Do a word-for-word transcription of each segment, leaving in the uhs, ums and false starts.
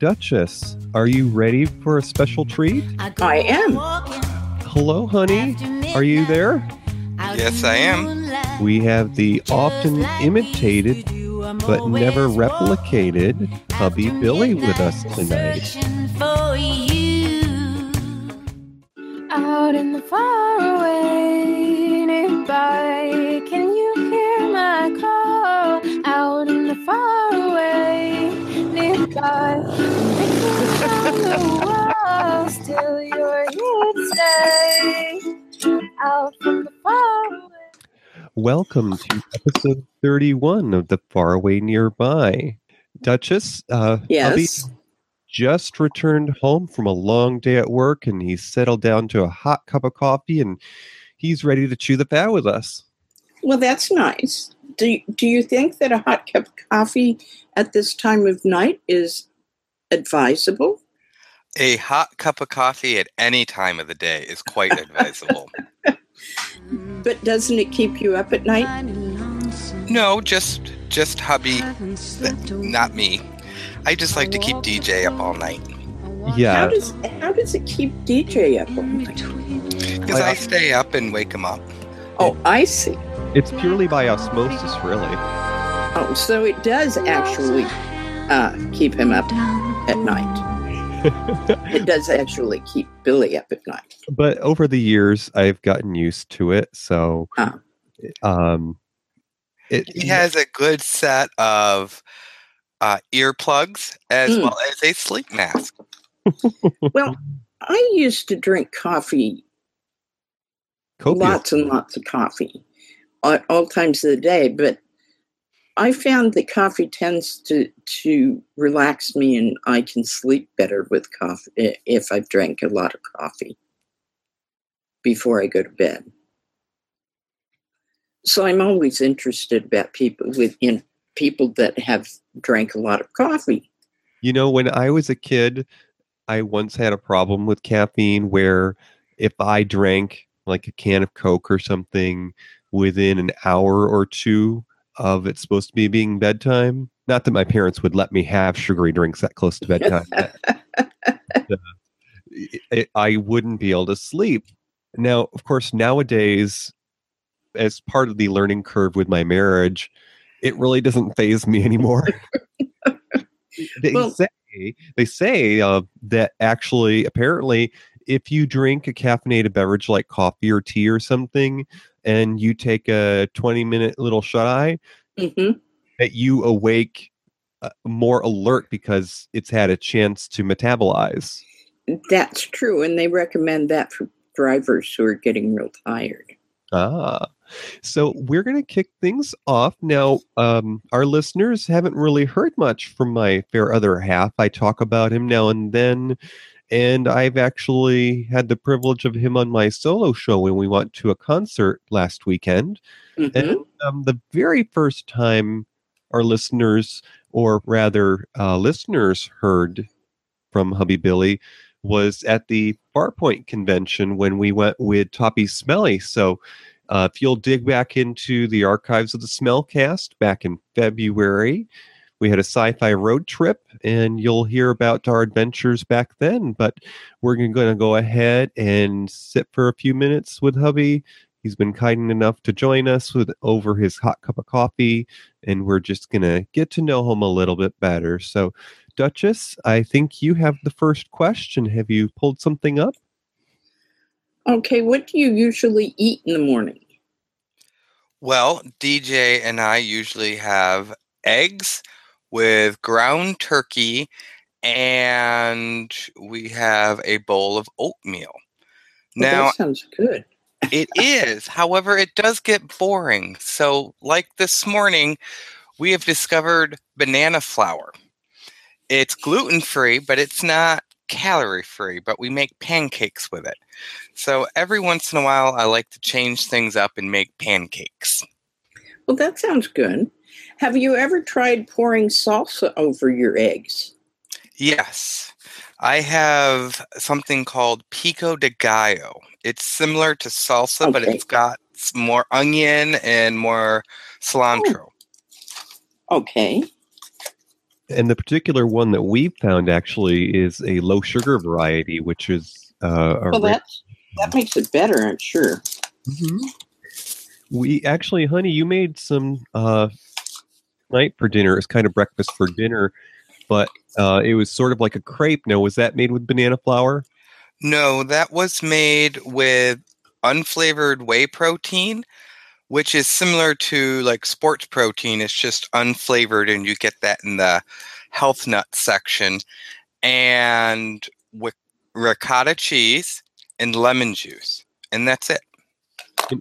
Duchess, are you ready for a special treat? I am. Hello, honey. Are you there? Yes, I am. We have the often imitated but never replicated Hubby Billy with us tonight. Out in the faraway nearby, can you hear my call? Out in the faraway nearby, pictures on the wall, still you're here today. Out from the faraway. Welcome to episode thirty-one of The Faraway Nearby. Duchess, uh, yes. Hubby just returned home from a long day at work, and he's settled down to a hot cup of coffee, and he's ready to chew the fat with us. Well, that's nice. Do, do you think that a hot cup of coffee at this time of night is advisable? A hot cup of coffee at any time of the day is quite advisable. But doesn't it keep you up at night? No, just just hubby, not me. I just like to keep D J up all night. Yeah. How does how does it keep D J up all night? Because I stay up and wake him up. Oh, I see. It's purely by osmosis, really. Oh, so it does actually uh, keep him up at night. It does actually keep Billy up at night. But over the years, I've gotten used to it. So, uh-huh. um, it, he has a good set of uh, earplugs as mm. well as a sleep mask. Well, I used to drink coffee, Copious. lots and lots of coffee, at all times of the day. But I found that coffee tends to, to relax me, and I can sleep better with coffee if I've drank a lot of coffee before I go to bed. So I'm always interested about people with in people that have drank a lot of coffee. You know, when I was a kid, I once had a problem with caffeine where if I drank like a can of Coke or something within an hour or two of it's supposed to be being bedtime. Not that my parents would let me have sugary drinks that close to bedtime. uh, it, I wouldn't be able to sleep. Now, of course, nowadays, as part of the learning curve with my marriage, it really doesn't faze me anymore. they, well, say, they say uh, that actually, apparently, if you drink a caffeinated beverage like coffee or tea or something, and you take a twenty-minute little shut-eye, mm-hmm. that you awake uh, more alert because it's had a chance to metabolize. That's true, and they recommend that for drivers who are getting real tired. Ah, so we're going to kick things off. Now, um, our listeners haven't really heard much from my fair other half. I talk about him now and then. And I've actually had the privilege of him on my solo show when we went to a concert last weekend. Mm-hmm. And um, the very first time our listeners, or rather uh, listeners, heard from Hubby Billy was at the Farpoint convention when we went with Toppy Smelly. So uh, if you'll dig back into the archives of the Smellcast back in February, we had a sci-fi road trip, and you'll hear about our adventures back then. But we're going to go ahead and sit for a few minutes with Hubby. He's been kind enough to join us with over his hot cup of coffee, and we're just going to get to know him a little bit better. So, Duchess, I think you have the first question. Have you pulled something up? Okay, what do you usually eat in the morning? Well, D J and I usually have eggs with ground turkey, and we have a bowl of oatmeal. Well, now, that sounds good. It is. However, it does get boring. So, like this morning, we have discovered banana flour. It's gluten-free, but it's not calorie-free, but we make pancakes with it. So, every once in a while, I like to change things up and make pancakes. Well, that sounds good. Have you ever tried pouring salsa over your eggs? Yes. I have something called pico de gallo. It's similar to salsa, okay. But it's got more onion and more cilantro. Oh. Okay. And the particular one that we found actually is a low sugar variety, which is uh, a well, that that makes it better, I'm sure. Mm-hmm. We actually, honey, you made some uh, night for dinner. It's kind of breakfast for dinner, but uh, it was sort of like a crepe. Now, was that made with banana flour? No, that was made with unflavored whey protein, which is similar to like sports protein. It's just unflavored, and you get that in the health nut section. And with ricotta cheese and lemon juice, and that's it.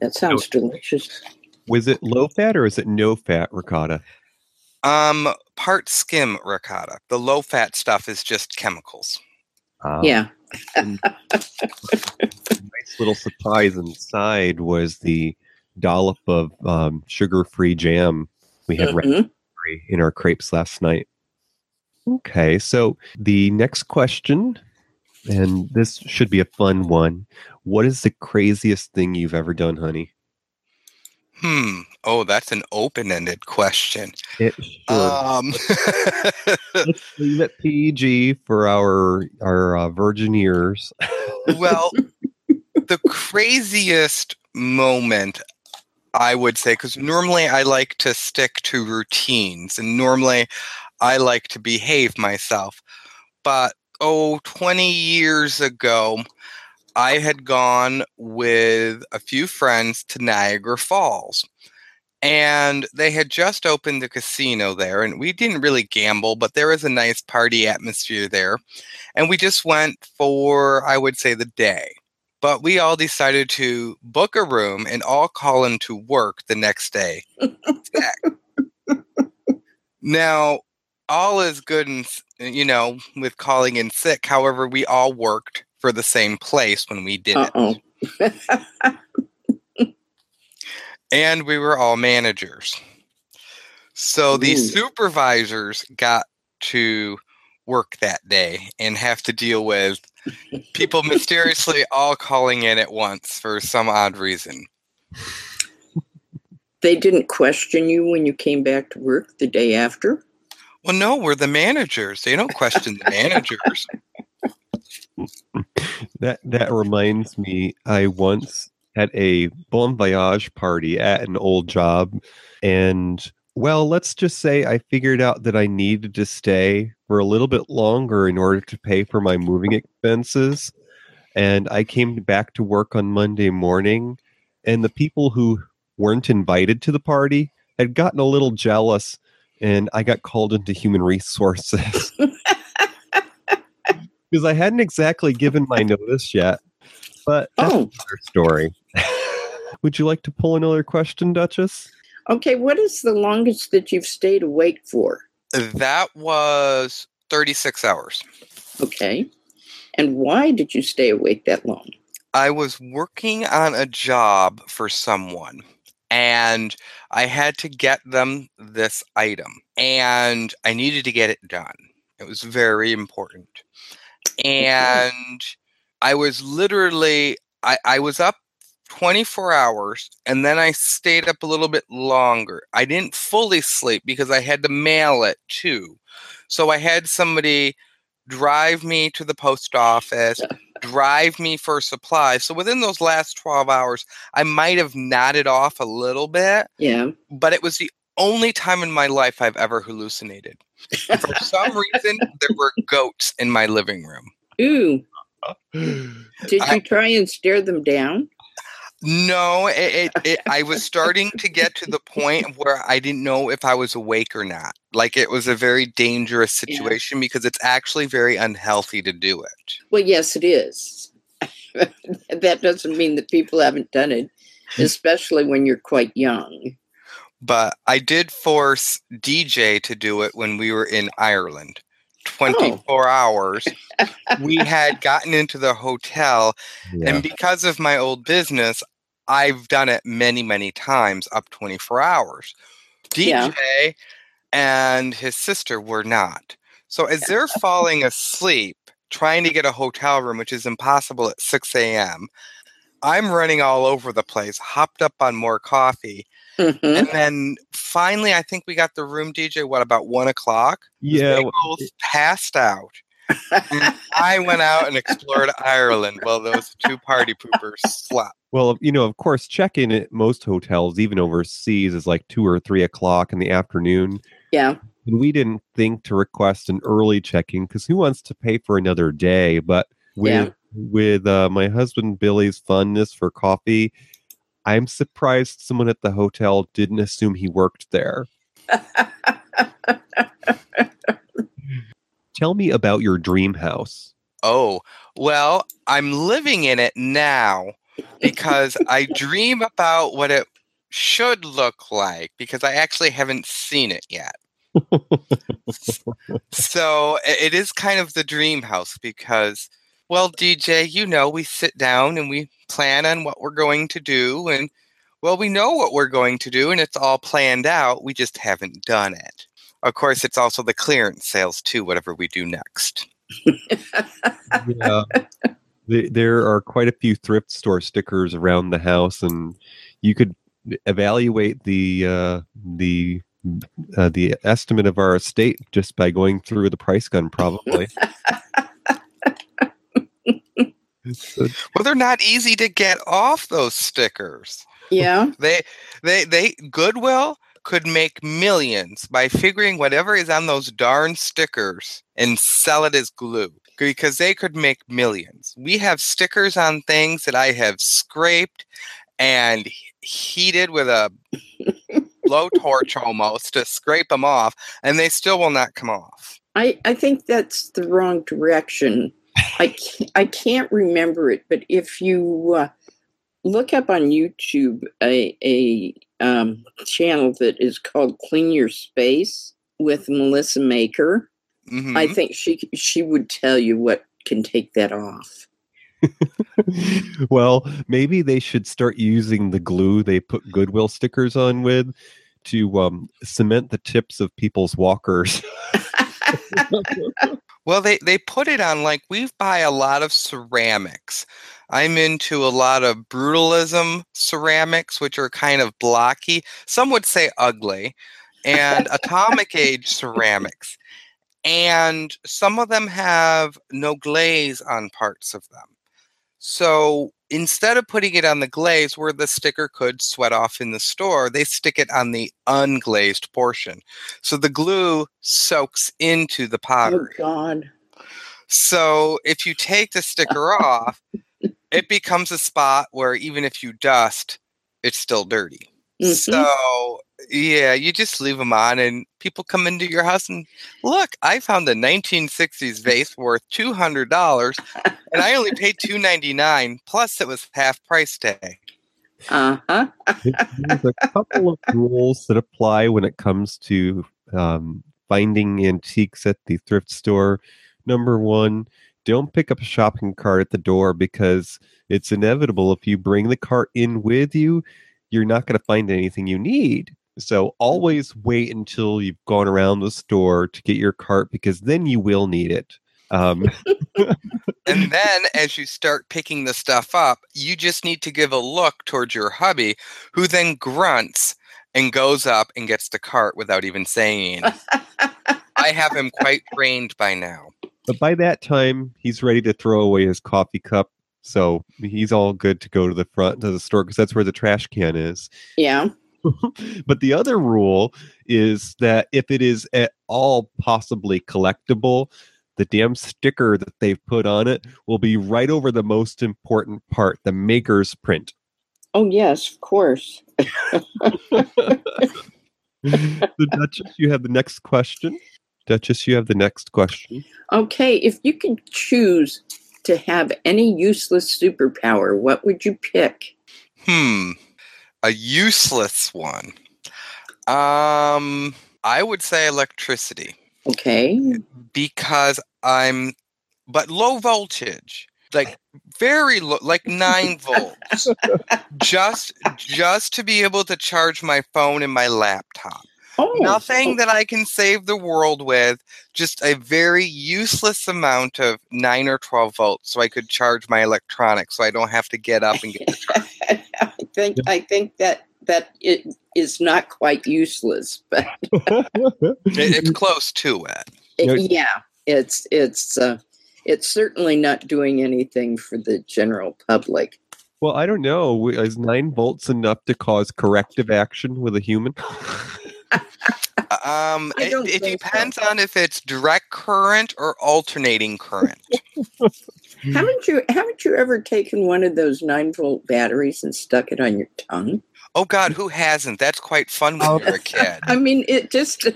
That sounds delicious. Was it low fat or is it no fat ricotta? Um, part skim ricotta. The low fat stuff is just chemicals. Um, yeah. Nice little surprise inside was the dollop of um, sugar-free jam we had mm-hmm. in our crepes last night. Okay, so the next question, and this should be a fun one. What is the craziest thing you've ever done, honey? Hmm. Oh, that's an open-ended question. It sure. Um. Let's leave it P G for our our uh, virgin ears. Well, the craziest moment, I would say, because normally I like to stick to routines, and normally I like to behave myself. But oh, twenty years ago, I had gone with a few friends to Niagara Falls, and they had just opened the casino there, and we didn't really gamble, but there was a nice party atmosphere there, and we just went for, I would say, the day. But we all decided to book a room and all call into work the next day. Now, all is good, and you know, with calling in sick. However, we all worked for the same place when we did Uh-oh. it. And we were all managers. So Ooh. the supervisors got to work that day and have to deal with people mysteriously all calling in at once for some odd reason. They didn't question you when you came back to work the day after? Well, no, we're the managers. They don't question the managers. That that reminds me, I once had a bon voyage party at an old job, and well, let's just say I figured out that I needed to stay for a little bit longer in order to pay for my moving expenses. And I came back to work on Monday morning, and the people who weren't invited to the party had gotten a little jealous, and I got called into human resources. Because I hadn't exactly given my notice yet, but that's oh. another story. Would you like to pull another question, Duchess? Okay, what is the longest that you've stayed awake for? That was thirty-six hours. Okay. And why did you stay awake that long? I was working on a job for someone, and I had to get them this item, and I needed to get it done. It was very important. And I was literally, I, I was up twenty-four hours, and then I stayed up a little bit longer. I didn't fully sleep because I had to mail it too. So I had somebody drive me to the post office, drive me for supplies. So within those last twelve hours, I might have nodded off a little bit. Yeah. But it was the only time in my life I've ever hallucinated. And for some reason, there were goats in my living room. Ooh. Did I, you try and stare them down? No, it, it, it, I was starting to get to the point where I didn't know if I was awake or not. Like, it was a very dangerous situation, yeah. because it's actually very unhealthy to do it. Well, yes, it is. That doesn't mean that people haven't done it, especially when you're quite young. But I did force D J to do it when we were in Ireland. twenty-four oh. hours. We had gotten into the hotel, yeah. and because of my old business, I've done it many, many times up twenty-four hours. D J yeah. and his sister were not. So as they're falling asleep, trying to get a hotel room, which is impossible at six a.m., I'm running all over the place, hopped up on more coffee. Mm-hmm. And then finally, I think we got the room D J, what, about one o'clock? Yeah. They both passed out. I went out and explored Ireland while those two party poopers slept. Well, you know, of course, check-in at most hotels, even overseas, is like two or three o'clock in the afternoon. Yeah. And we didn't think to request an early check-in because who wants to pay for another day? But with, yeah. with uh, my husband Billy's fondness for coffee, I'm surprised someone at the hotel didn't assume he worked there. Tell me about your dream house. Oh, well, I'm living in it now because I dream about what it should look like because I actually haven't seen it yet. So it is kind of the dream house because, well, D J, you know, we sit down and we plan on what we're going to do. And, well, we know what we're going to do and it's all planned out. We just haven't done it. Of course, it's also the clearance sales, too, whatever we do next. Yeah. There are quite a few thrift store stickers around the house, and you could evaluate the uh, the uh, the estimate of our estate just by going through the price gun, probably. Well, they're not easy to get off those stickers. Yeah. They, they, they, Goodwill could make millions by figuring whatever is on those darn stickers and sell it as glue because they could make millions. We have stickers on things that I have scraped and heated with a blowtorch almost to scrape them off, and they still will not come off. I, I think that's the wrong direction. I can't, I can't remember it, but if you uh, look up on YouTube a... a Um, channel that is called Clean Your Space with Melissa Maker. Mm-hmm. I think she she would tell you what can take that off. Well, maybe they should start using the glue they put Goodwill stickers on with to um, cement the tips of people's walkers. Well, they, they put it on, like, we buy a lot of ceramics. I'm into a lot of brutalism ceramics, which are kind of blocky. Some would say ugly. And atomic age ceramics. And some of them have no glaze on parts of them. So instead of putting it on the glaze where the sticker could sweat off in the store, they stick it on the unglazed portion. So the glue soaks into the pottery. Oh, God. So if you take the sticker off, it becomes a spot where even if you dust, it's still dirty. Mm-hmm. So, yeah, you just leave them on and people come into your house and, look, I found a nineteen sixties vase worth two hundred dollars and I only paid two ninety-nine plus it was half price tag. Uh-huh. There's a couple of rules that apply when it comes to um, finding antiques at the thrift store. Number one, don't pick up a shopping cart at the door because it's inevitable. If you bring the cart in with you, you're not going to find anything you need. So always wait until you've gone around the store to get your cart because then you will need it. Um. And then as you start picking the stuff up, you just need to give a look towards your hubby, who then grunts and goes up and gets the cart without even saying anything. I have him quite trained by now. But by that time, he's ready to throw away his coffee cup. So he's all good to go to the front of the store because that's where the trash can is. Yeah. But the other rule is that if it is at all possibly collectible, the damn sticker that they've put on it will be right over the most important part, the maker's print. Oh, yes, of course. The Duchess, you have the next question. Duchess, you have the next question. Okay, if you could choose to have any useless superpower, what would you pick? Hmm, a useless one. Um, I would say electricity. Okay. Because I'm, but low voltage, like very low, like nine volts. Just, just to be able to charge my phone and my laptop. Oh. Nothing that I can save the world with, just a very useless amount of nine or twelve volts so I could charge my electronics so I don't have to get up and get the charge. I think, I think that, that it is not quite useless, but it, it's close to it. it yeah, it's, it's, uh, it's certainly not doing anything for the general public. Well, I don't know. Is nine volts enough to cause corrective action with a human? Um, it it depends so. on if it's direct current or alternating current. haven't you haven't you ever taken one of those nine volt batteries and stuck it on your tongue? Oh God, who hasn't? That's quite fun when you're a kid. I mean, it just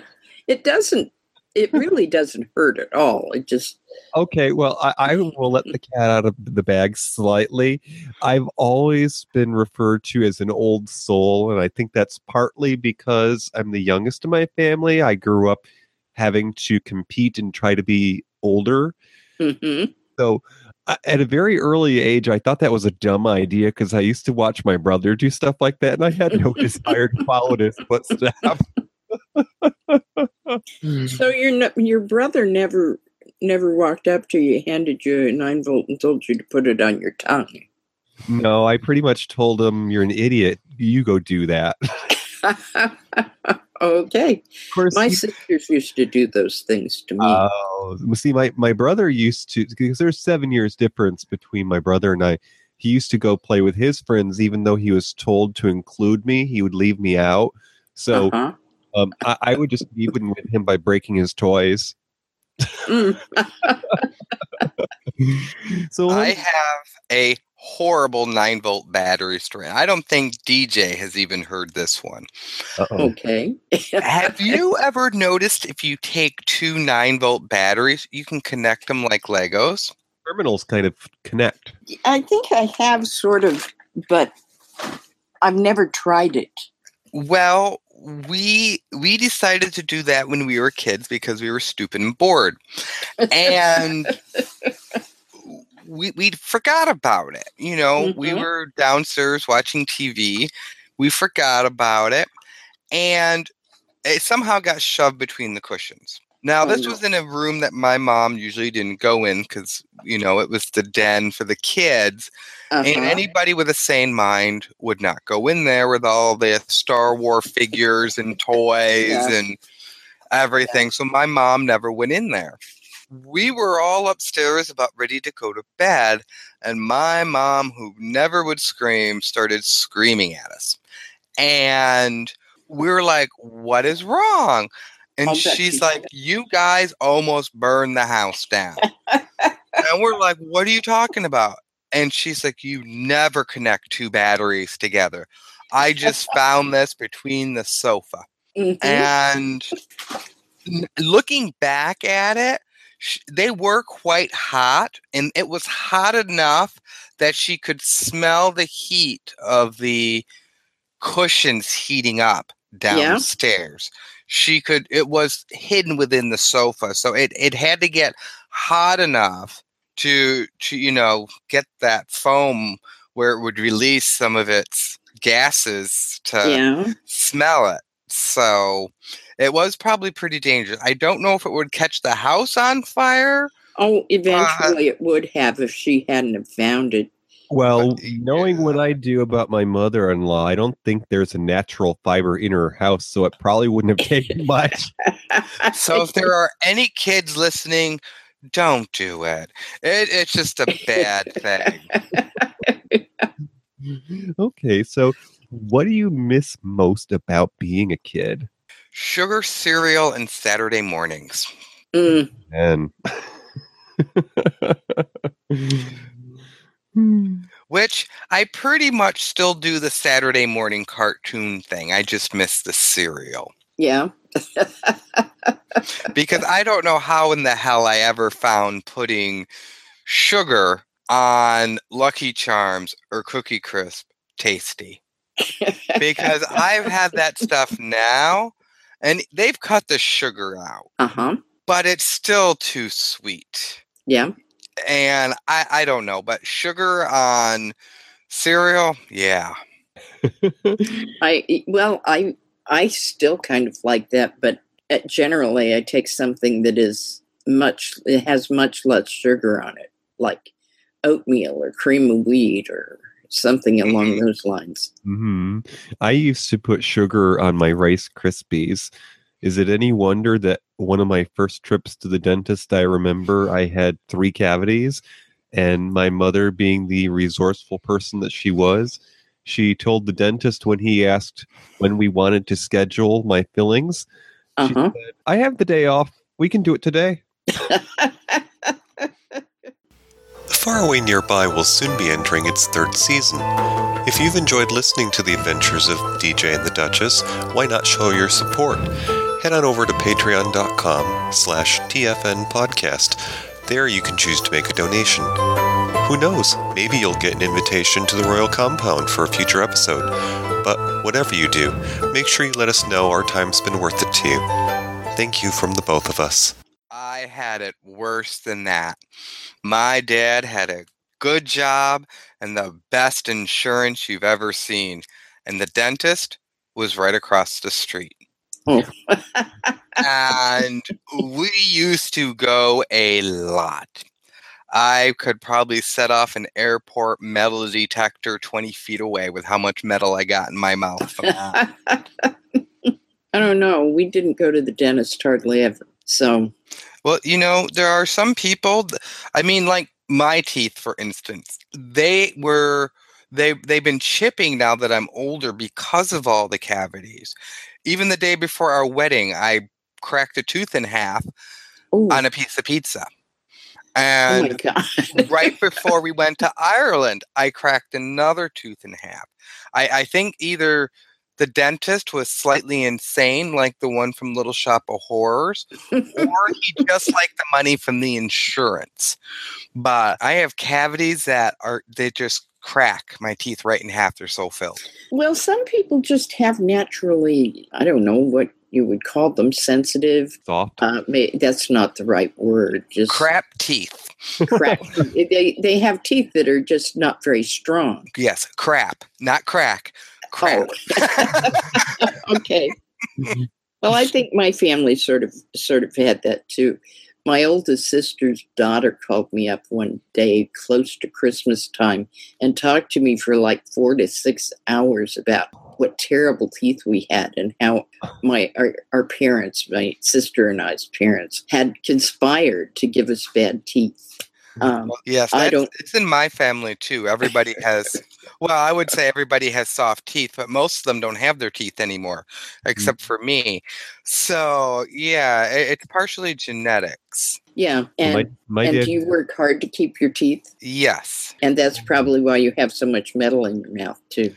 it doesn't it really doesn't hurt at all. It just Okay, well, I, I will let the cat out of the bag slightly. I've always been referred to as an old soul, and I think that's partly because I'm the youngest in my family. I grew up having to compete and try to be older. Mm-hmm. So uh, at a very early age, I thought that was a dumb idea because I used to watch my brother do stuff like that, and I had no desire to follow his footsteps. So your no, your brother never... never walked up to you, handed you a nine volt and told you to put it on your tongue? No, I pretty much told him, you're an idiot. You go do that. Okay. Of course, my sisters used to do those things to me. Oh, uh, see, my, my brother used to, because there's seven years difference between my brother and I. He used to go play with his friends, even though he was told to include me. He would leave me out. So uh-huh. um, I, I would just be with him by breaking his toys. So I have a horrible nine volt battery story. I don't think D J has even heard this one. Uh-oh. Okay. Have you ever noticed if you take two nine volt batteries, you can connect them like Legos? Terminals kind of connect. I think I have sort of, but I've never tried it. Well, we we decided to do that when we were kids because we were stupid and bored. And we we forgot about it. You know, mm-hmm. we were downstairs watching T V. We forgot about it. And it somehow got shoved between the cushions. Now, this was in a room that my mom usually didn't go in because, you know, it was the den for the kids. Uh-huh. And anybody with a sane mind would not go in there with all the Star Wars figures and toys yeah. and everything. Yeah. So my mom never went in there. We were all upstairs about ready to go to bed. And my mom, who never would scream, started screaming at us. And we were like, what is wrong? And I'll she's like, you guys almost burned the house down. And we're like, what are you talking about? And she's like, you never connect two batteries together. I just found this between the sofa. Mm-hmm. And looking back at it, sh- they were quite hot. And it was hot enough that she could smell the heat of the cushions heating up downstairs. Yeah. She could, it was hidden within the sofa. So it, it had to get hot enough to, to, you know, get that foam where it would release some of its gases to yeah. smell it. So it was probably pretty dangerous. I don't know if it would catch the house on fire. Oh, eventually uh, it would have if she hadn't have found it. Well, knowing what I do about my mother-in-law, I don't think there's a natural fiber in her house, so it probably wouldn't have taken much. So if there are any kids listening, don't do it. it it's just a bad thing. Okay, so what do you miss most about being a kid? Sugar cereal and Saturday mornings. Mm. And... Hmm. Which I pretty much still do the Saturday morning cartoon thing. I just miss the cereal. Yeah. Because I don't know how in the hell I ever found putting sugar on Lucky Charms or Cookie Crisp tasty. Because I've had that stuff now, and they've cut the sugar out. Uh-huh. But it's still too sweet. Yeah. And I, I don't know, but sugar on cereal, yeah. I well, I I still kind of like that, but generally I take something that is much, it has much less sugar on it, like oatmeal or cream of wheat or something along those lines. Mm-hmm. I used to put sugar on my Rice Krispies. Is it any wonder that one of my first trips to the dentist, I remember I had three cavities, and my mother, being the resourceful person that she was, she told the dentist when he asked when we wanted to schedule my fillings, she uh-huh. said, I have the day off. We can do it today. The Faraway Nearby will soon be entering its third season. If you've enjoyed listening to the adventures of D J and the Duchess, why not show your support? Head on over to patreon.com slash tfnpodcast. There you can choose to make a donation. Who knows, maybe you'll get an invitation to the Royal Compound for a future episode. But whatever you do, make sure you let us know our time's been worth it to you. Thank you from the both of us. I had it worse than that. My dad had a good job and the best insurance you've ever seen. And the dentist was right across the street. Oh. And we used to go a lot. I could probably set off an airport metal detector twenty feet away with how much metal I got in my mouth. I don't know. We didn't go to the dentist hardly ever. So, well, you know, there are some people, I mean, like my teeth, for instance, they were, they, they've been chipping now that I'm older because of all the cavities. Even the day before our wedding, I cracked a tooth in half Ooh. on a piece of pizza. And oh my God. Right before we went to Ireland, I cracked another tooth in half. I, I think either the dentist was slightly insane, like the one from Little Shop of Horrors, or he just liked the money from the insurance. But I have cavities that are, they just crack my teeth right in half. They're so filled. Well, some people just have naturally, I don't know what you would call them, sensitive. Soft. Uh, that's not the right word. Just crap teeth. Crap. they they have teeth that are just not very strong. Yes, crap, not crack. Crap. Oh. Okay. Well, I think my family sort of sort of had that too. My oldest sister's daughter called me up one day close to Christmas time and talked to me for like four to six hours about what terrible teeth we had and how my our, our parents, my sister and I's parents, had conspired to give us bad teeth. Um, yes, I don't. It's in my family too. Everybody has. Well, I would say everybody has soft teeth, but most of them don't have their teeth anymore, except mm-hmm. for me. So yeah, it, it's partially genetics. Yeah, and my, my and dad, do you work hard to keep your teeth? Yes, and that's probably why you have so much metal in your mouth too.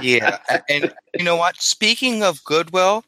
Yeah, and you know what? Speaking of Goodwill,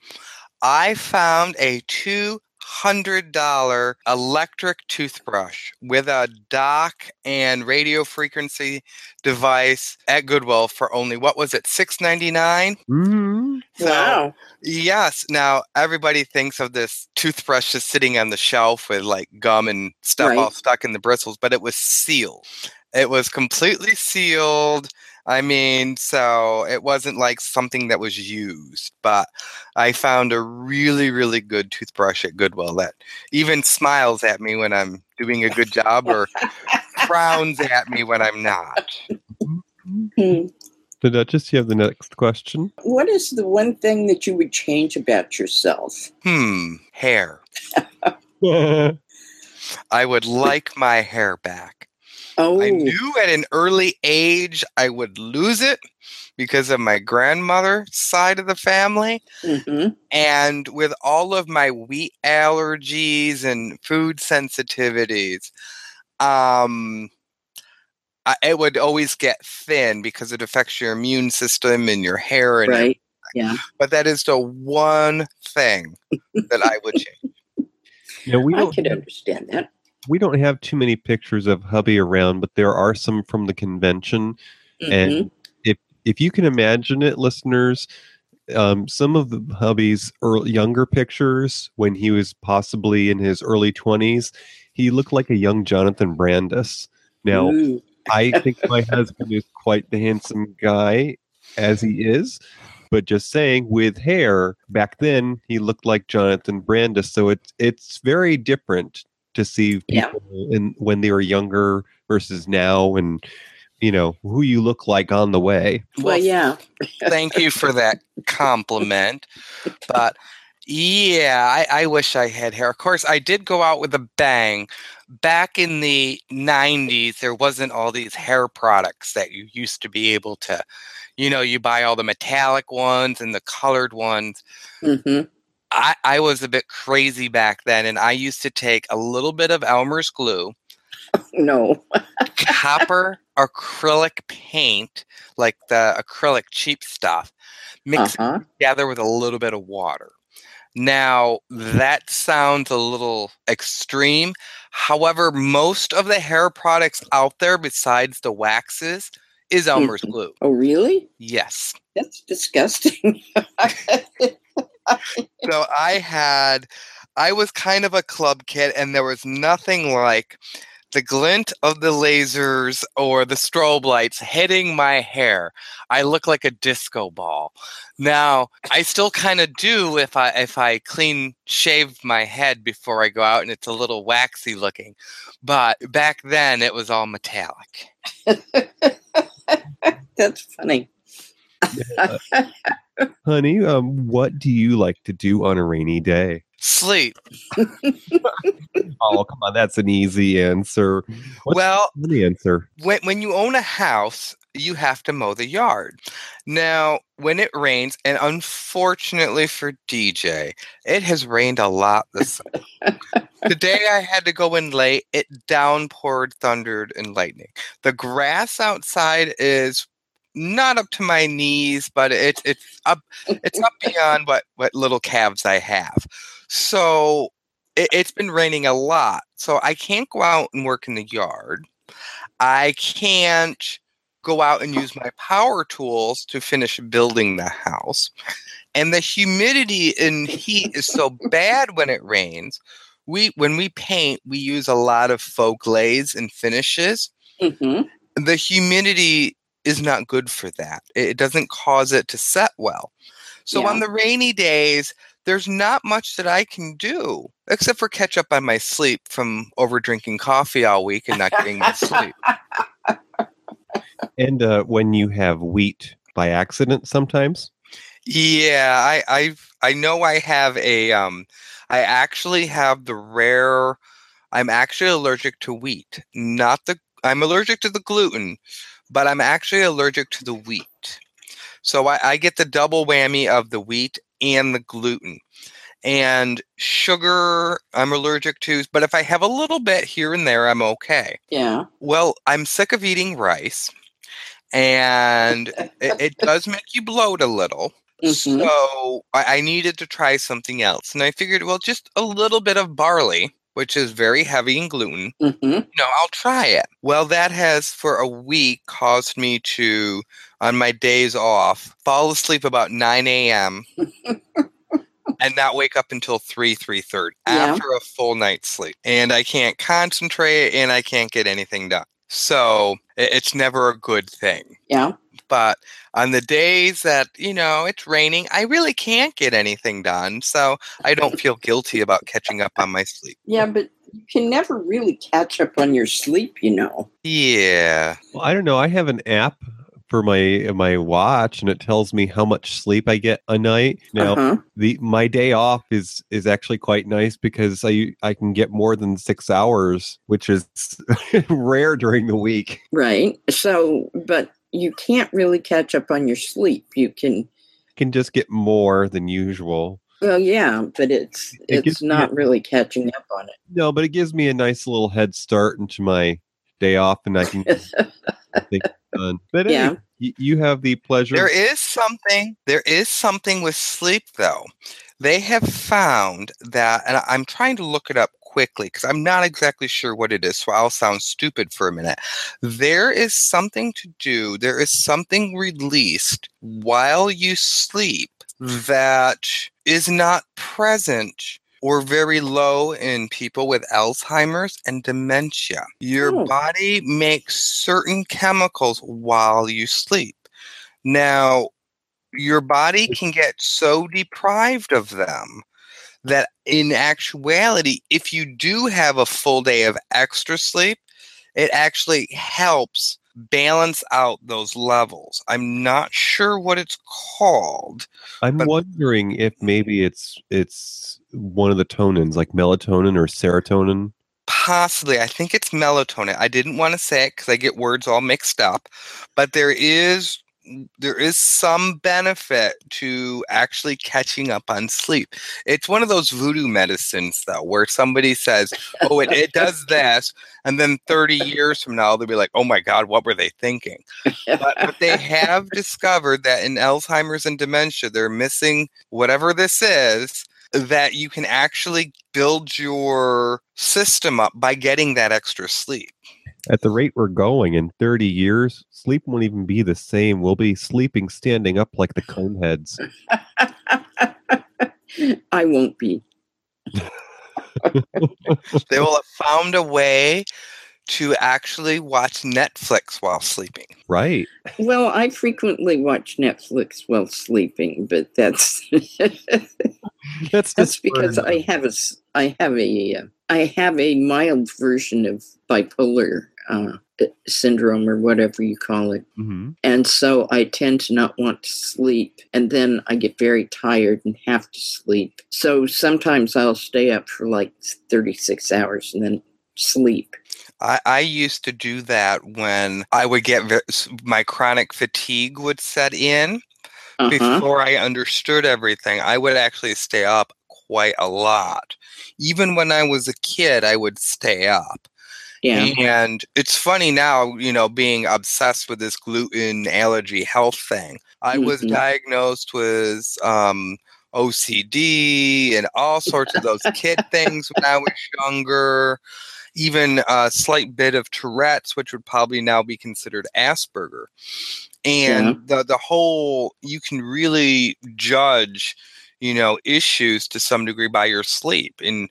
I found a two. one hundred dollars electric toothbrush with a dock and radio frequency device at Goodwill for only, what was it, six dollars and ninety-nine cents? Mm-hmm. So, wow. Yes. Now, everybody thinks of this toothbrush just sitting on the shelf with like gum and stuff right. all stuck in the bristles, but it was sealed. It was completely sealed. I mean, so it wasn't like something that was used, but I found a really, really good toothbrush at Goodwill that even smiles at me when I'm doing a good job or frowns at me when I'm not. Mm-hmm. The Duchess, you have the next question. What is the one thing that you would change about yourself? Hmm, hair. I would like my hair back. Oh. I knew at an early age I would lose it because of my grandmother's side of the family. Mm-hmm. And with all of my wheat allergies and food sensitivities, um, I, it would always get thin because it affects your immune system and your hair. And right. everything. Yeah. But that is the one thing that I would change. Yeah, we I could understand that. We don't have too many pictures of hubby around, but there are some from the convention. Mm-hmm. And if if you can imagine it, listeners, um, some of the hubby's early, younger pictures, when he was possibly in his early twenties, he looked like a young Jonathan Brandis. Now, I think my husband is quite the handsome guy, as he is. but just saying with hair. Back then, he looked like Jonathan Brandis. So it's it's very different to see people yeah. in, when they were younger versus now, and you know who you look like on the way. Well, well yeah. Thank you for that compliment, but. Yeah, I, I wish I had hair. Of course, I did go out with a bang. Back in the nineties, there wasn't all these hair products that you used to be able to, you know, you buy all the metallic ones and the colored ones. Mm-hmm. I, I was a bit crazy back then, and I used to take a little bit of Elmer's glue, oh, no, copper acrylic paint, like the acrylic cheap stuff, mix uh-huh. it together with a little bit of water. Now, that sounds a little extreme. However, most of the hair products out there, besides the waxes, is Elmer's glue. Oh, really? Yes. That's disgusting. So I had, I was kind of a club kid, and there was nothing like the glint of the lasers or the strobe lights hitting my hair. I look like a disco ball. Now, I still kind of do if I if I clean shave my head before I go out and it's a little waxy looking. But back then, it was all metallic. That's funny. Yeah. Honey, um, what do you like to do on a rainy day? Sleep. Oh, come on. That's an easy answer. What's well, the answer? When, when you own a house, you have to mow the yard. Now, when it rains, and unfortunately for D J, it has rained a lot this summer. Today I had to go in late. It downpoured, thundered, and lightning. The grass outside is not up to my knees, but it's it's up it's up beyond what, what little calves I have. So it, it's been raining a lot. So I can't go out and work in the yard. I can't go out and use my power tools to finish building the house. And the humidity and heat is so bad when it rains. We when we paint, we use a lot of faux glaze and finishes. Mm-hmm. The humidity is not good for that. It doesn't cause it to set well. So yeah. on the rainy days, there's not much that I can do except for catch up on my sleep from over drinking coffee all week and not getting my sleep. And uh, when you have wheat by accident sometimes? Yeah, I I've, I know I have a, um, I actually have the rare, I'm actually allergic to wheat. Not the, I'm allergic to the gluten, but I'm actually allergic to the wheat. So I, I get the double whammy of the wheat and the gluten. And sugar I'm allergic to, but if I have a little bit here and there, I'm okay. Yeah. Well, I'm sick of eating rice, and it, it does make you bloat a little. Mm-hmm. So I, I needed to try something else. And I figured, well, just a little bit of barley, which is very heavy in gluten. Mm-hmm. You know, I'll try it. Well, that has for a week caused me to, on my days off, fall asleep about nine a.m. and not wake up until three, three thirty yeah. after a full night's sleep. And I can't concentrate and I can't get anything done. So it's never a good thing. Yeah. But on the days that, you know, it's raining, I really can't get anything done. So I don't feel guilty about catching up on my sleep. Yeah, but you can never really catch up on your sleep, you know. Yeah. Well, I don't know. I have an app for my my watch, and it tells me how much sleep I get a night. Now, uh-huh. the my day off is is actually quite nice because I I can get more than six hours, which is rare during the week. Right. So, but you can't really catch up on your sleep. You can you can just get more than usual. Well, yeah, but it's it it's not a, really catching up on it. No, but it gives me a nice little head start into my day off, and I can think done. But yeah. Anyway, you, you have the pleasure. There is something. There is something with sleep, though. They have found that, and I'm trying to look it up quickly because I'm not exactly sure what it is, so I'll sound stupid for a minute. There is something to do. There is something released while you sleep that is not present or very low in people with Alzheimer's and dementia. Your oh. body makes certain chemicals while you sleep. Now, your body can get so deprived of them that in actuality, if you do have a full day of extra sleep, it actually helps balance out those levels. I'm not sure what it's called. I'm but- wondering if maybe it's it's one of the tonins, like melatonin or serotonin. Possibly. I think it's melatonin. I didn't want to say it because I get words all mixed up. But there is there is some benefit to actually catching up on sleep. It's one of those voodoo medicines, though, where somebody says, oh, it, it does this. And then thirty years from now, they'll be like, oh, my God, what were they thinking? But, but they have discovered that in Alzheimer's and dementia, they're missing whatever this is, that you can actually build your system up by getting that extra sleep. At the rate we're going, in thirty years, sleep won't even be the same. We'll be sleeping standing up like the coneheads. I won't be. They will have found a way to actually watch Netflix while sleeping. Right. Well, I frequently watch Netflix while sleeping, but that's that's, that's because I have a I have a uh, I have a mild version of bipolar uh, syndrome or whatever you call it, mm-hmm. and so I tend to not want to sleep, and then I get very tired and have to sleep. So sometimes I'll stay up for like thirty-six hours and then sleep. I, I used to do that when I would get ve- my chronic fatigue would set in. Uh-huh. Before I understood everything, I would actually stay up quite a lot. Even when I was a kid, I would stay up. Yeah. And it's funny now, you know, being obsessed with this gluten allergy health thing. I mm-hmm. was diagnosed with um, O C D and all sorts of those kid things when I was younger. Even a slight bit of Tourette's, which would probably now be considered Asperger. And yeah. the the whole, you can really judge, you know, issues to some degree by your sleep. And,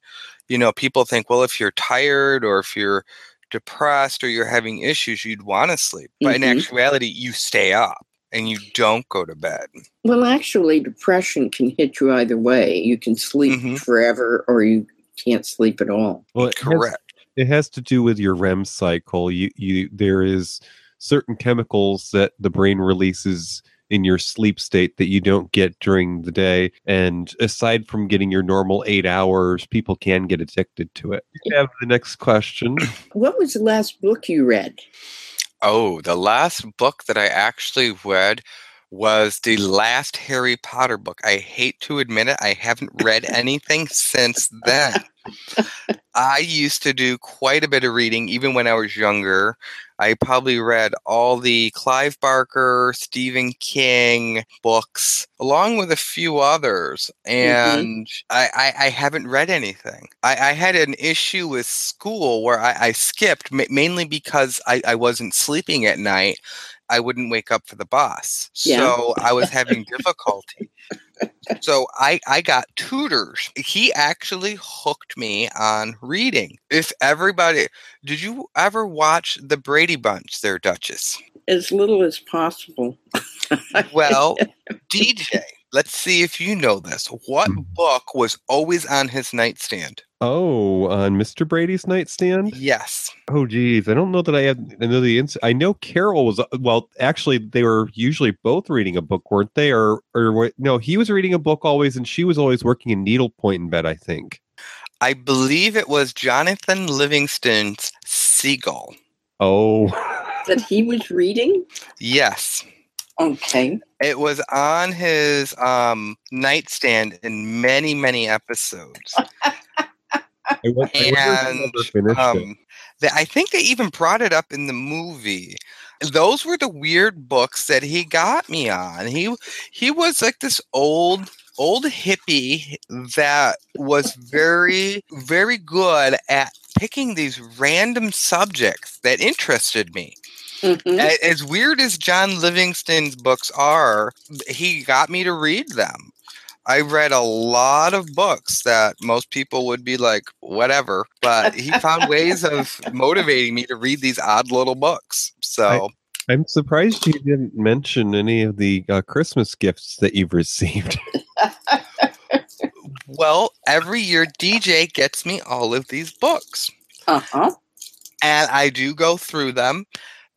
you know, people think, well, if you're tired or if you're depressed or you're having issues, you'd want to sleep. But mm-hmm. in actuality, you stay up and you don't go to bed. Well, actually, depression can hit you either way. You can sleep mm-hmm. forever or you can't sleep at all. Well, correct. It has to do with your R E M cycle. You, you, there is certain chemicals that the brain releases in your sleep state that you don't get during the day. And aside from getting your normal eight hours, people can get addicted to it. You have the next question. What was the last book you read? Oh, the last book that I actually read was the last Harry Potter book. I hate to admit it. I haven't read anything since then. I used to do quite a bit of reading, even when I was younger. I probably read all the Clive Barker, Stephen King books, along with a few others. And mm-hmm. I, I, I haven't read anything. I, I had an issue with school where I, I skipped, ma- mainly because I, I wasn't sleeping at night. I wouldn't wake up for the bus. Yeah. So I was having difficulty. So I, I got tutors. He actually hooked me on reading. If everybody, did you ever watch The Brady Bunch there, Duchess? As little as possible. Well, D J, let's see if you know this. What book was always on his nightstand? Oh, on Mister Brady's nightstand? Yes. Oh, geez. I don't know that I have I know the ins- I know Carol was, well, actually, they were usually both reading a book, weren't they? Or, or no, he was reading a book always, and she was always working in needlepoint in bed, I think. I believe it was Jonathan Livingston's Seagull. Oh. That he was reading? Yes. Okay. It was on his um, nightstand in many, many episodes. I wonder, and I, um, the, I think they even brought it up in the movie. Those were the weird books that he got me on. He he was like this old old hippie that was very very good at picking these random subjects that interested me. Mm-hmm. As weird as John Livingston's books are, he got me to read them. I read a lot of books that most people would be like, whatever, but he found ways of motivating me to read these odd little books. So I'm surprised you didn't mention any of the uh, Christmas gifts that you've received. Well, every year D J gets me all of these books. Uh-huh. And I do go through them.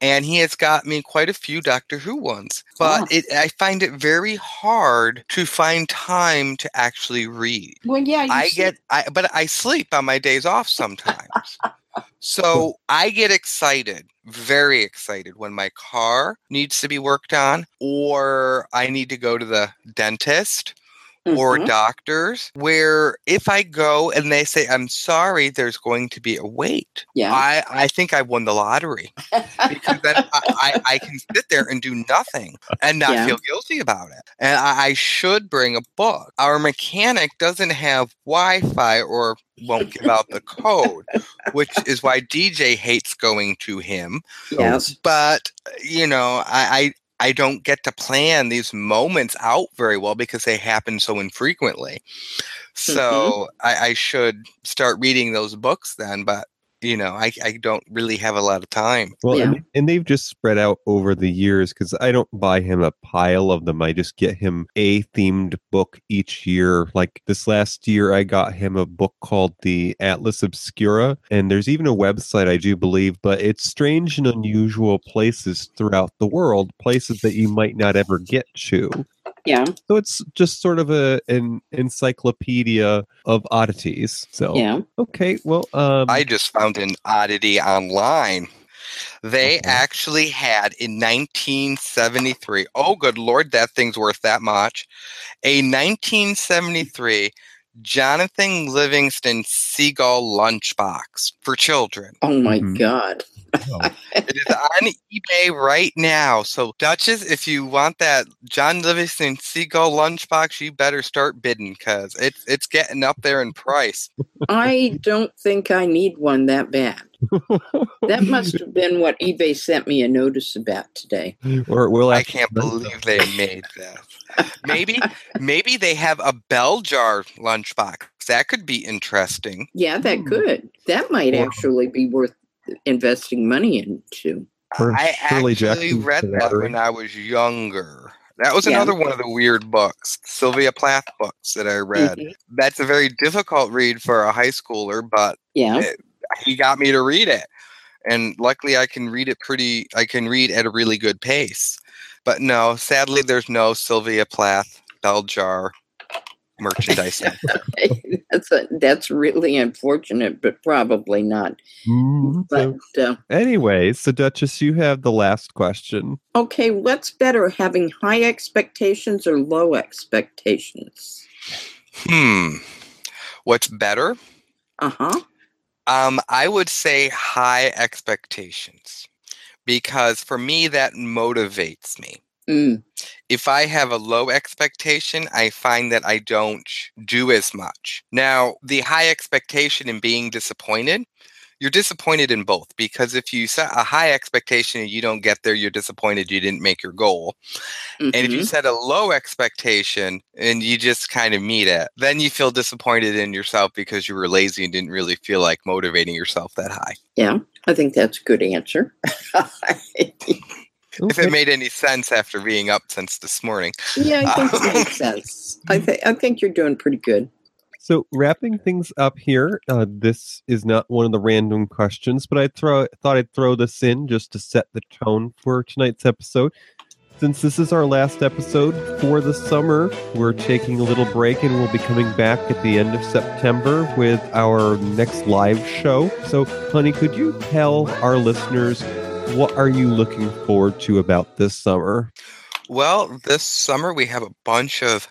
And he has got me quite a few Doctor Who ones. But yeah. it, I find it very hard to find time to actually read. Well, yeah, you I sleep. get, I, but I sleep on my days off sometimes. So I get excited, very excited, when my car needs to be worked on, or I need to go to the dentist. Mm-hmm. Or doctors, where if I go and they say, I'm sorry, there's going to be a wait. Yeah. I, I think I won the lottery. Because then I, I, I can sit there and do nothing and not yeah. feel guilty about it. And I, I should bring a book. Our mechanic doesn't have Wi-Fi or won't give out the code, which is why D J hates going to him. Yes. But, you know, I... I I don't get to plan these moments out very well because they happen so infrequently. So mm-hmm. I, I should start reading those books then, but you know, I, I don't really have a lot of time. Well, yeah. and, and they've just spread out over the years because I don't buy him a pile of them. I just get him a themed book each year. Like this last year, I got him a book called the Atlas Obscura. And there's even a website, I do believe, but it's strange and unusual places throughout the world, places that you might not ever get to. Yeah. So it's just sort of a an encyclopedia of oddities. So yeah. Okay. Well, um, I just found an oddity online. They okay. actually had in nineteen seventy-three. Oh, good Lord, that thing's worth that much. A nineteen seventy-three Jonathan Livingston Seagull lunchbox for children. Oh my mm-hmm. God. It is on eBay right now. So, Duchess, if you want that John Livingston Seagull lunchbox, you better start bidding because it's it's getting up there in price. I don't think I need one that bad. That must have been what eBay sent me a notice about today. Or will I? I can't believe they made that. Maybe, maybe they have a bell jar lunchbox. That could be interesting. Yeah, that could. That might wow. actually be worth investing money into. I actually Jackson read that when I was younger. That was yeah. another one of the weird books, Sylvia Plath books that I read. Mm-hmm. That's a very difficult read for a high schooler, but yeah. it, he got me to read it. And luckily I can read it pretty, I can read at a really good pace. But no, sadly there's no Sylvia Plath bell jar merchandising. that's a, that's really unfortunate, but probably not. Mm-hmm. But uh, anyway, so Duchess, you have the last question. Okay, what's better, having high expectations or low expectations? Hmm. What's better? Uh-huh. Um, I would say high expectations because for me that motivates me. Mm. If I have a low expectation, I find that I don't do as much. Now, the high expectation and being disappointed, you're disappointed in both because if you set a high expectation and you don't get there, you're disappointed you didn't make your goal. Mm-hmm. And if you set a low expectation and you just kind of meet it, then you feel disappointed in yourself because you were lazy and didn't really feel like motivating yourself that high. Yeah, I think that's a good answer. Okay. If it made any sense after being up since this morning. Yeah, I think it makes sense. I, th- I think you're doing pretty good. So wrapping things up here, uh, this is not one of the random questions, but I throw, thought I'd throw this in just to set the tone for tonight's episode. Since this is our last episode for the summer, we're taking a little break and we'll be coming back at the end of September with our next live show. So, honey, could you tell our listeners, what are you looking forward to about this summer? Well, this summer we have a bunch of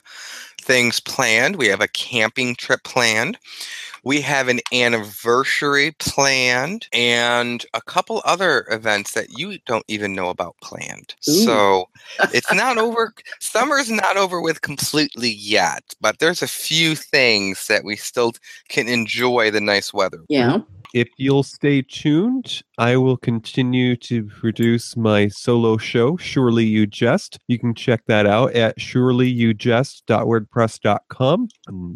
things planned. We have a camping trip planned. We have an anniversary planned and a couple other events that you don't even know about planned. Ooh. So it's not over. Summer's not over with completely yet, but there's a few things that we still can enjoy the nice weather. Yeah. If you'll stay tuned, I will continue to produce my solo show, Surely You Jest. You can check that out at surely you jest dot wordpress dot com.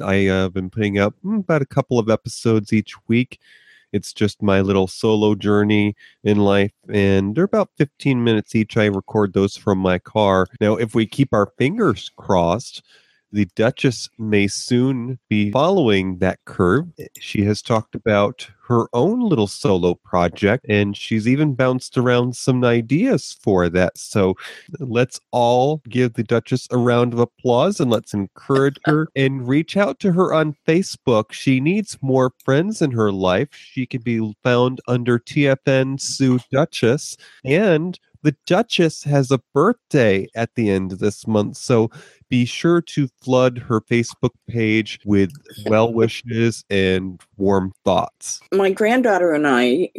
I have uh, been putting up about a couple of episodes each week. It's just my little solo journey in life, and they're about fifteen minutes each. I record those from my car. Now, if we keep our fingers crossed, the Duchess may soon be following that curve. She has talked about her own little solo project, and she's even bounced around some ideas for that. So let's all give the Duchess a round of applause, and let's encourage her and reach out to her on Facebook. She needs more friends in her life. She can be found under T F N Sue Duchess, and the Duchess has a birthday at the end of this month, so be sure to flood her Facebook page with well wishes and warm thoughts. My granddaughter and I,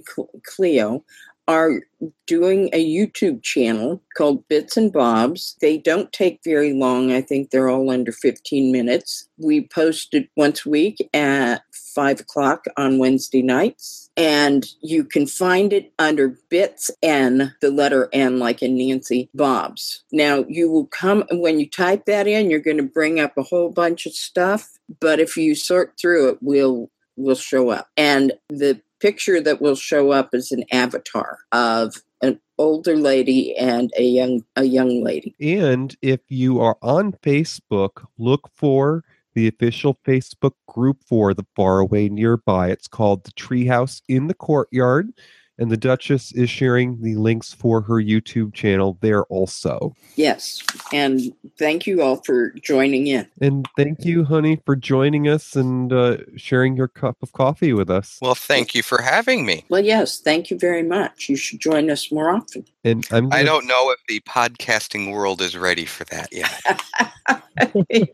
Cleo, are doing a YouTube channel called Bits and Bobs. They don't take very long. I think they're all under fifteen minutes. We post it once a week at five o'clock on Wednesday nights. And you can find it under Bits and the letter N, like in Nancy, Bobs. Now, you will come, when you type that in, you're going to bring up a whole bunch of stuff. But if you sort through it, we'll, we'll show up. And the picture that will show up is an avatar of an older lady and a young a young lady. And if you are on Facebook, look for the official Facebook group for The Faraway Nearby. It's called the Treehouse in the Courtyard, and the Duchess is sharing the links for her YouTube channel there also. Yes, and thank you all for joining in. And thank you, honey, for joining us and uh, sharing your cup of coffee with us. Well, thank you for having me. Well, yes, thank you very much. You should join us more often. And I'm gonna... I don't know if the podcasting world is ready for that yet.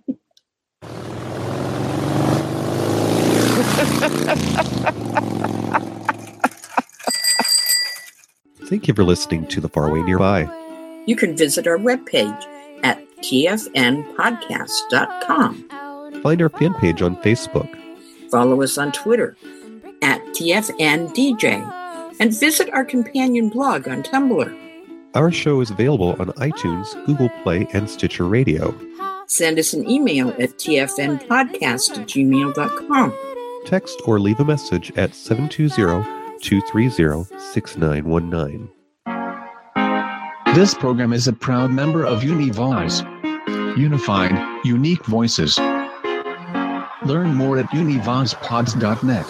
Thank you for listening to The Faraway Nearby. You can visit our webpage at t f n podcast dot com. Find our fan page on Facebook. Follow us on Twitter at T F N D J. And visit our companion blog on Tumblr. Our show is available on iTunes, Google Play, and Stitcher Radio. Send us an email at t f n podcast at gmail dot com. Text or leave a message at seven two zero, two three zero, six nine one nine. This program is a proud member of UniVoz. Unified, unique voices. Learn more at univoz pods dot net.